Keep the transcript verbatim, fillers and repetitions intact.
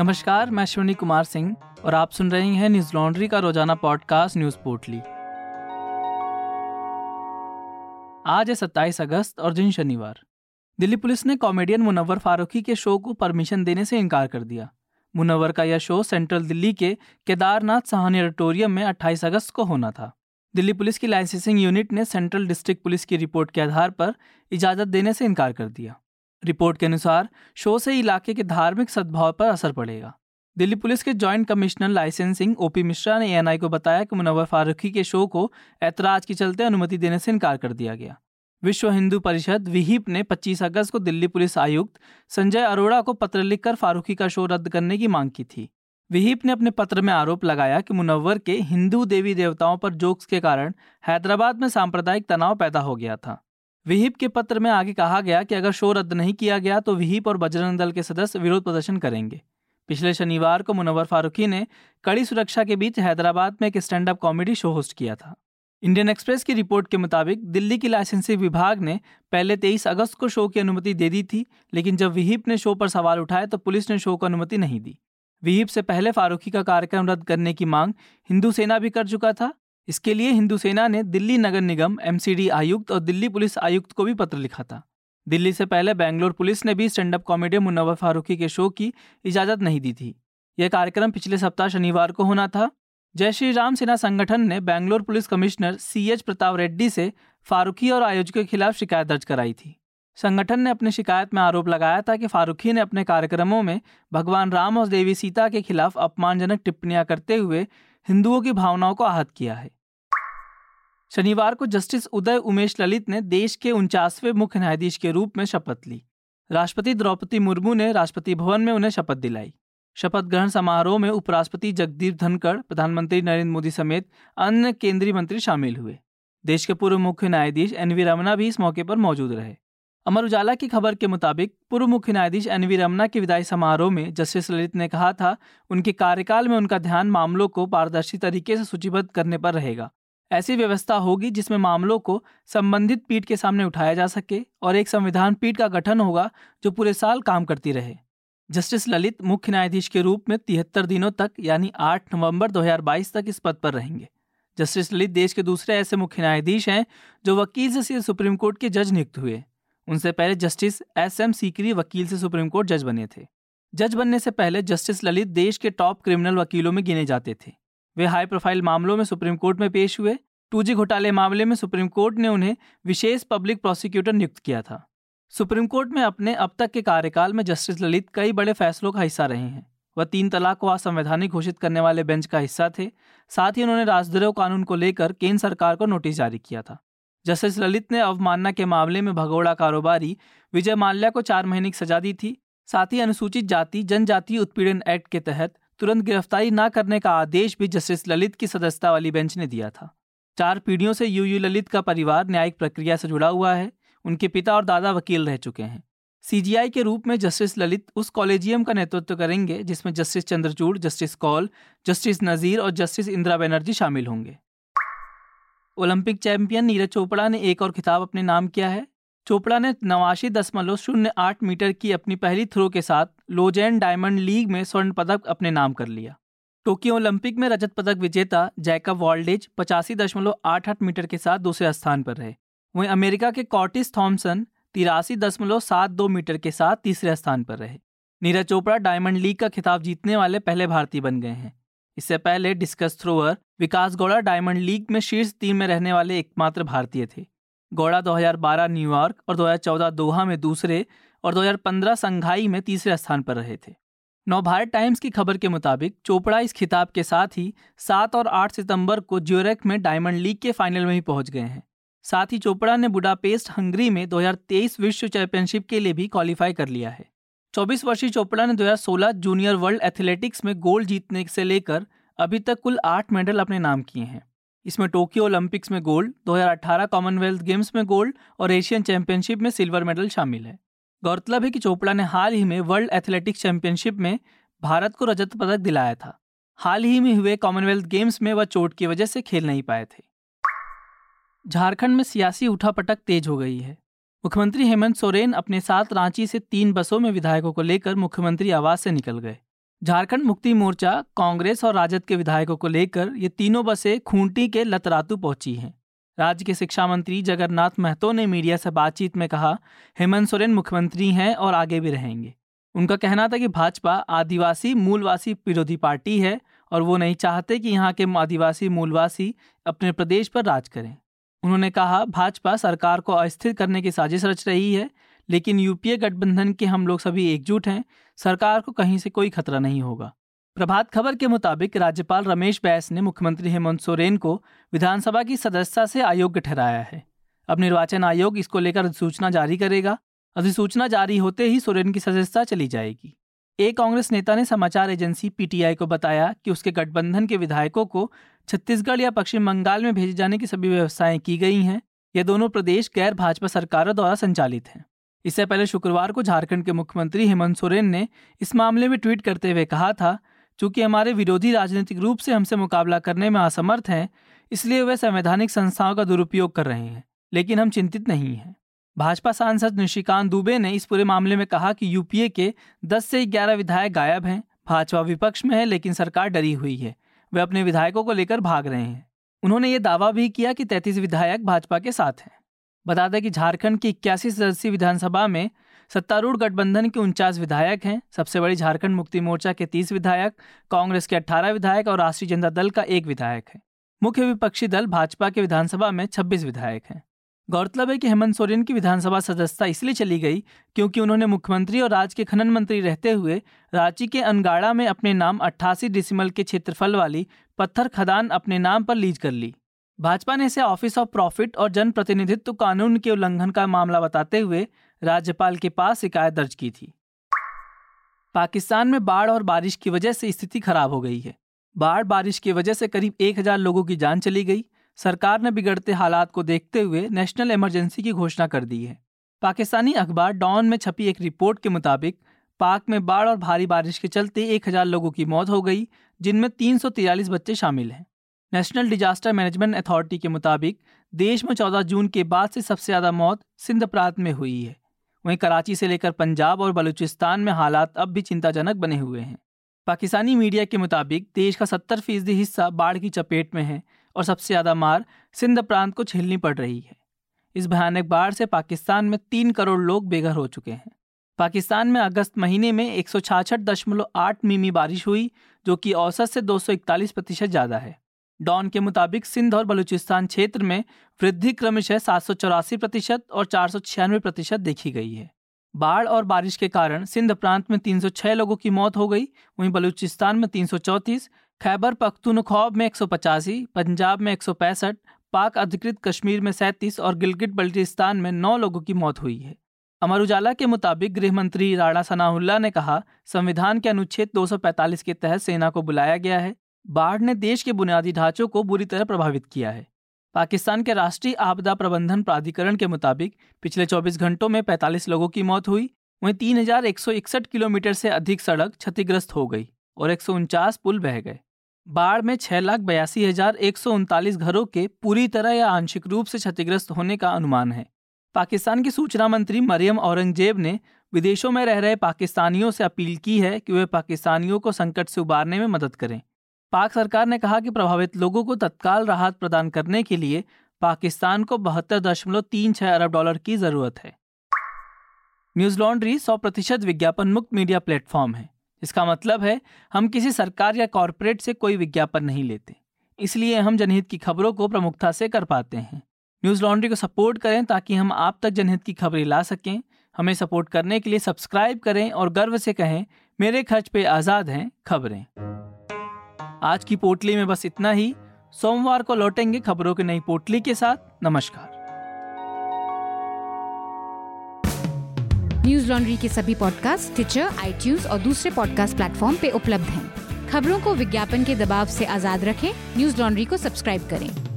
नमस्कार, मैं श्रवणी कुमार सिंह और आप सुन रही हैं न्यूज लॉन्ड्री का रोजाना पॉडकास्ट न्यूज पोर्टली। आज है सत्ताईस अगस्त और दिन शनिवार। दिल्ली पुलिस ने कॉमेडियन मुनव्वर फ़ारूक़ी के शो को परमिशन देने से इनकार कर दिया। मुनव्वर का यह शो सेंट्रल दिल्ली के केदारनाथ सहानी एडिटोरियम में अट्ठाईस अगस्त को होना था। दिल्ली पुलिस की लाइसेंसिंग यूनिट ने सेंट्रल डिस्ट्रिक्ट पुलिस की रिपोर्ट के आधार पर इजाज़त देने से इनकार कर दिया। रिपोर्ट के अनुसार शो से इलाके के धार्मिक सद्भाव पर असर पड़ेगा। दिल्ली पुलिस के joint commissioner licensing OP Mishra ने ए एन आई को बताया कि मुनव्वर फ़ारूक़ी के शो को ऐतराज़ के चलते अनुमति देने से इनकार कर दिया गया। विश्व हिंदू परिषद विहिप ने पच्चीस अगस्त को दिल्ली पुलिस आयुक्त संजय अरोड़ा को पत्र लिखकर फ़ारूक़ी का शो रद्द करने की मांग की थी। विहिप ने अपने पत्र में आरोप लगाया कि मुनव्वर के हिंदू देवी देवताओं पर जोक्स के कारण हैदराबाद में सांप्रदायिक तनाव पैदा हो गया था। विहिप के पत्र में आगे कहा गया कि अगर शो रद्द नहीं किया गया तो विहिप और बजरंग दल के सदस्य विरोध प्रदर्शन करेंगे। पिछले शनिवार को मुनव्वर फ़ारूक़ी ने कड़ी सुरक्षा के बीच हैदराबाद में एक stand up comedy show host किया था। इंडियन एक्सप्रेस की रिपोर्ट के मुताबिक दिल्ली की लाइसेंसिंग विभाग ने पहले तेईस अगस्त को शो की अनुमति दे दी थी, लेकिन जब विहिप ने शो पर सवाल उठाए तो पुलिस ने शो को अनुमति नहीं दी। विहिप से पहले फ़ारूक़ी का कार्यक्रम रद्द करने की मांग हिंदू सेना भी कर चुका था। इसके लिए हिंदू सेना ने दिल्ली नगर निगम एम सी डी आयुक्त और दिल्ली पुलिस आयुक्त को भी पत्र लिखा था। दिल्ली से पहले बेंगलोर पुलिस ने भी stand up comedian Munawar Faruqui के शो की इजाज़त नहीं दी थी। यह कार्यक्रम पिछले सप्ताह शनिवार को होना था। जय श्री राम सेना संगठन ने Bangalore police commissioner C H Pratap Reddy से फ़ारूक़ी और आयोजकों के खिलाफ शिकायत दर्ज कराई थी। संगठन ने अपनी शिकायत में आरोप लगाया था कि फ़ारूक़ी ने अपने कार्यक्रमों में भगवान राम और देवी सीता के खिलाफ अपमानजनक टिप्पणियां करते हुए हिंदुओं की भावनाओं को आहत किया है। शनिवार को जस्टिस उदय उमेश ललित ने देश के उनचासवें मुख्य न्यायाधीश के रूप में शपथ ली। राष्ट्रपति द्रौपदी मुर्मू ने राष्ट्रपति भवन में उन्हें शपथ दिलाई। शपथ ग्रहण समारोह में उपराष्ट्रपति जगदीप धनखड़, प्रधानमंत्री नरेंद्र मोदी समेत अन्य केंद्रीय मंत्री शामिल हुए। देश के पूर्व मुख्य न्यायाधीश एन वी रमना भी इस मौके पर मौजूद रहे। अमर उजाला की खबर के मुताबिक पूर्व मुख्य न्यायाधीश एन वी रमना के विदाई समारोह में जस्टिस ललित ने कहा था, उनके कार्यकाल में उनका ध्यान मामलों को पारदर्शी तरीके से सूचीबद्ध करने पर रहेगा। ऐसी व्यवस्था होगी जिसमें मामलों को संबंधित पीठ के सामने उठाया जा सके और एक संविधान पीठ का गठन होगा जो पूरे साल काम करती रहे। जस्टिस ललित मुख्य न्यायाधीश के रूप में तिहत्तर दिनों तक यानी आठ नवंबर दो हज़ार बाईस तक इस पद पर रहेंगे। जस्टिस ललित देश के दूसरे ऐसे मुख्य न्यायाधीश हैं जो वकील से सीधे सुप्रीम कोर्ट के जज नियुक्त हुए। उनसे पहले जस्टिस एस एम सीकरी वकील से सुप्रीम कोर्ट जज बने थे। जज बनने से पहले जस्टिस ललित देश के टॉप क्रिमिनल वकीलों में गिने जाते थे। वे हाई प्रोफाइल मामलों में सुप्रीम कोर्ट में पेश हुए। टू जी घोटाले मामले में सुप्रीम कोर्ट ने उन्हें विशेष पब्लिक प्रोसिक्यूटर नियुक्त किया था। सुप्रीम कोर्ट में अपने अब तक के कार्यकाल में जस्टिस ललित कई बड़े फैसलों का हिस्सा रहे हैं। वह तीन तलाक को असंवैधानिक घोषित करने वाले बेंच का हिस्सा थे। साथ ही उन्होंने राजद्रोह कानून को लेकर केंद्र सरकार को नोटिस जारी किया था। जस्टिस ललित ने अवमानना के मामले में भगोड़ा कारोबारी विजय माल्या को चार महीने की सजा दी थी। साथ ही अनुसूचित जाति जनजातीय उत्पीड़न एक्ट के तहत तुरंत गिरफ्तारी न करने का आदेश भी जस्टिस ललित की सदस्यता वाली बेंच ने दिया था। चार पीढ़ियों से यू यू ललित का परिवार न्यायिक प्रक्रिया से जुड़ा हुआ है। उनके पिता और दादा वकील रह चुके हैं। सीजीआई के रूप में जस्टिस ललित उस कॉलेजियम का नेतृत्व करेंगे जिसमें justice Chandrachud, justice Kaul, justice Nazeer और जस्टिस इंदिरा बैनर्जी शामिल होंगे। ओलंपिक चैंपियन नीरज चोपड़ा ने एक और खिताब अपने नाम किया है। चोपड़ा ने नवासी दशमलव शून्य आठ मीटर की अपनी पहली थ्रो के साथ लोजैन डायमंड लीग में स्वर्ण पदक अपने नाम कर लिया। टोक्यो ओलंपिक में रजत पदक विजेता जैक वॉल्डिज पचासी दशमलव आठ आठ मीटर के साथ दूसरे स्थान पर रहे। वहीं अमेरिका के कॉर्टिस थॉम्सन तिरासी दशमलव सात दो मीटर के साथ तीसरे स्थान पर रहे। नीरज चोपड़ा डायमंड लीग का खिताब जीतने वाले पहले भारतीय बन गए हैं। इससे पहले discus thrower Vikas Gowda diamond league में शीर्ष तीन में रहने वाले एकमात्र भारतीय थे। गौड़ा दो हज़ार बारह न्यूयॉर्क और दो हज़ार चौदह दोहा में दूसरे और दो हज़ार पंद्रह संघाई में तीसरे स्थान पर रहे थे। नवभारत टाइम्स की खबर के मुताबिक चोपड़ा इस खिताब के साथ ही सात और आठ सितंबर को ज्यूरिख में डायमंड लीग के फाइनल में ही पहुंच गए हैं। साथ ही चोपड़ा ने बुडापेस्ट हंगरी में दो हज़ार तेईस विश्व चैंपियनशिप के लिए भी क्वालिफाई कर लिया है। चौबीस वर्षीय चोपड़ा ने दो हज़ार सोलह जूनियर वर्ल्ड एथलेटिक्स में गोल्ड जीतने से लेकर अभी तक कुल आठ मेडल अपने नाम किए हैं। इसमें टोक्यो ओलंपिक्स में गोल्ड, दो हज़ार अठारह कॉमनवेल्थ गेम्स में गोल्ड और एशियन चैंपियनशिप में सिल्वर मेडल शामिल है। गौरतलब है कि चोपड़ा ने हाल ही में वर्ल्ड एथलेटिक्स चैंपियनशिप में भारत को रजत पदक दिलाया था। हाल ही में हुए कॉमनवेल्थ गेम्स में वह चोट की वजह से खेल नहीं पाए थे। झारखंड में सियासी उठापटक तेज हो गई है। मुख्यमंत्री हेमंत सोरेन अपने साथ रांची से तीन बसों में विधायकों को लेकर मुख्यमंत्री आवास से निकल गए। झारखंड मुक्ति मोर्चा, कांग्रेस और राजद के विधायकों को लेकर ये तीनों बसें खूंटी के लतरातू पहुंची हैं। राज्य के शिक्षा मंत्री जगन्नाथ महतो ने मीडिया से बातचीत में कहा, हेमंत सोरेन मुख्यमंत्री हैं और आगे भी रहेंगे। उनका कहना था कि भाजपा आदिवासी मूलवासी विरोधी पार्टी है और वो नहीं चाहते कि यहाँ के आदिवासी मूलवासी अपने प्रदेश पर राज करें। उन्होंने कहा, भाजपा सरकार को अस्थिर करने की साजिश रच रही है, लेकिन यूपीए गठबंधन के हम लोग सभी एकजुट हैं, सरकार को कहीं से कोई खतरा नहीं होगा। प्रभात खबर के मुताबिक राज्यपाल रमेश बैस ने मुख्यमंत्री हेमंत सोरेन को विधानसभा की सदस्यता से अयोग्य ठहराया है। अब निर्वाचन आयोग इसको लेकर अधिसूचना जारी करेगा। अधिसूचना जारी होते ही सोरेन की सदस्यता चली जाएगी। एक कांग्रेस नेता ने समाचार एजेंसी पीटीआई को बताया कि उसके गठबंधन के विधायकों को छत्तीसगढ़ या पश्चिम बंगाल में भेजे जाने की सभी व्यवस्थाएं की गई हैं। ये दोनों प्रदेश गैर भाजपा सरकारों द्वारा संचालित हैं। इससे पहले शुक्रवार को झारखंड के मुख्यमंत्री हेमंत सोरेन ने इस मामले में ट्वीट करते हुए कहा था, चूंकि हमारे विरोधी राजनीतिक रूप से हमसे मुकाबला करने में असमर्थ हैं, इसलिए वे संवैधानिक संस्थाओं का दुरुपयोग कर रहे हैं, लेकिन हम चिंतित नहीं हैं। भाजपा सांसद निशिकांत दुबे ने इस पूरे मामले में कहा कि यूपीए के दस से ग्यारह विधायक गायब हैं, भाजपा विपक्ष में है लेकिन सरकार डरी हुई है, वे अपने विधायकों को लेकर भाग रहे हैं। उन्होंने ये दावा भी किया कि तैंतीस विधायक भाजपा के साथ हैं। बता दें कि झारखंड की इक्यासी सदस्यीय विधानसभा में सत्तारूढ़ गठबंधन के उनचास विधायक हैं। सबसे बड़ी झारखंड मुक्ति मोर्चा के तीस विधायक, कांग्रेस के अट्ठारह विधायक और राष्ट्रीय जनता दल का एक विधायक है। मुख्य विपक्षी दल भाजपा के विधानसभा में छब्बीस विधायक हैं। गौरतलब है कि हेमंत सोरेन की विधानसभा सदस्यता इसलिए चली गई क्योंकि उन्होंने मुख्यमंत्री और राज्य के खनन मंत्री रहते हुए रांची के अनगाड़ा में अपने नाम अट्ठासी डिसिमल के क्षेत्रफल वाली पत्थर खदान अपने नाम पर लीज कर ली। भाजपा ने इसे ऑफिस ऑफ प्रॉफिट और जनप्रतिनिधित्व कानून के उल्लंघन का मामला बताते हुए राज्यपाल के पास शिकायत दर्ज की थी। पाकिस्तान में बाढ़ और बारिश की वजह से स्थिति खराब हो गई है। बाढ़ बारिश की वजह से करीब एक हजार लोगों की जान चली गई। सरकार ने बिगड़ते हालात को देखते हुए नेशनल इमरजेंसी की घोषणा कर दी है। पाकिस्तानी अखबार डॉन में छपी एक रिपोर्ट के मुताबिक पाक में बाढ़ और भारी बारिश के चलते एक हजार लोगों की मौत हो गई, जिनमें तीन सौ तिरालीस बच्चे शामिल हैं। नेशनल डिजास्टर मैनेजमेंट अथॉरिटी के मुताबिक देश में चौदह जून के बाद से सबसे ज़्यादा मौत सिंध प्रांत में हुई है। वहीं कराची से लेकर पंजाब और बलूचिस्तान में हालात अब भी चिंताजनक बने हुए हैं। पाकिस्तानी मीडिया के मुताबिक देश का सत्तर फीसदी हिस्सा बाढ़ की चपेट में है और सबसे ज़्यादा मार सिंध प्रांत को झेलनी पड़ रही है। इस भयानक बाढ़ से पाकिस्तान में तीन करोड़ लोग बेघर हो चुके हैं। पाकिस्तान में अगस्त महीने में एक सौ छाछठ दशमलव आठ मिमी बारिश हुई, जो कि औसत से दो सौ इकतालीस प्रतिशत ज़्यादा है। डॉन के मुताबिक सिंध और बलूचिस्तान क्षेत्र में वृद्धि क्रमशः सात सौ चौरासी प्रतिशत और चार सौ छियानवे प्रतिशत देखी गई है। बाढ़ और बारिश के कारण सिंध प्रांत में तीन सौ छह लोगों की मौत हो गई, वहीं बलूचिस्तान में तीन सौ चौंतीस, खैबर पख्तूनख्वा में एक सौ पचासी, पंजाब में एक सौ पैंसठ, पाक अधिकृत कश्मीर में सैंतीस और गिलगित बल्टिस्तान में नौ लोगों की मौत हुई है। अमर उजाला के मुताबिक गृह मंत्री राणा सनाउल्ला ने कहा, संविधान के अनुच्छेद दो सौ पैंतालीस के तहत सेना को बुलाया गया है। बाढ़ ने देश के बुनियादी ढांचों को बुरी तरह प्रभावित किया है। पाकिस्तान के राष्ट्रीय आपदा प्रबंधन प्राधिकरण के मुताबिक पिछले चौबीस घंटों में पैंतालीस लोगों की मौत हुई, वहीं तीन हजार एक सौ इकसठ किलोमीटर से अधिक सड़क क्षतिग्रस्त हो गई और एक सौ उनचास पुल बह गए। बाढ़ में छह लाख बयासी हजार एक सौ उनतालीस घरों के पूरी तरह या आंशिक रूप से क्षतिग्रस्त होने का अनुमान है। पाकिस्तान की सूचना मंत्री मरियम औरंगजेब ने विदेशों में रह रहे पाकिस्तानियों से अपील की है कि वे पाकिस्तानियों को संकट से उबारने में मदद करें। पाक सरकार ने कहा कि प्रभावित लोगों को तत्काल राहत प्रदान करने के लिए पाकिस्तान को बहत्तर दशमलव तीन छः अरब डॉलर की ज़रूरत है। न्यूज लॉन्ड्री सौ प्रतिशत विज्ञापन मुक्त मीडिया प्लेटफॉर्म है। इसका मतलब है हम किसी सरकार या कॉरपोरेट से कोई विज्ञापन नहीं लेते, इसलिए हम जनहित की खबरों को प्रमुखता से कर पाते हैं। न्यूज़ लॉन्ड्री को सपोर्ट करें ताकि हम आप तक जनहित की खबरें ला सकें। हमें सपोर्ट करने के लिए सब्सक्राइब करें और गर्व से कहें, मेरे खर्च पे आज़ाद हैं खबरें। आज की पोटली में बस इतना ही। सोमवार को लौटेंगे खबरों की नई पोटली के साथ। नमस्कार। न्यूज लॉन्ड्री के सभी पॉडकास्ट टिचर, आईट्यूज और दूसरे पॉडकास्ट प्लेटफॉर्म पे उपलब्ध हैं। खबरों को विज्ञापन के दबाव से आजाद रखें, न्यूज लॉन्ड्री को सब्सक्राइब करें।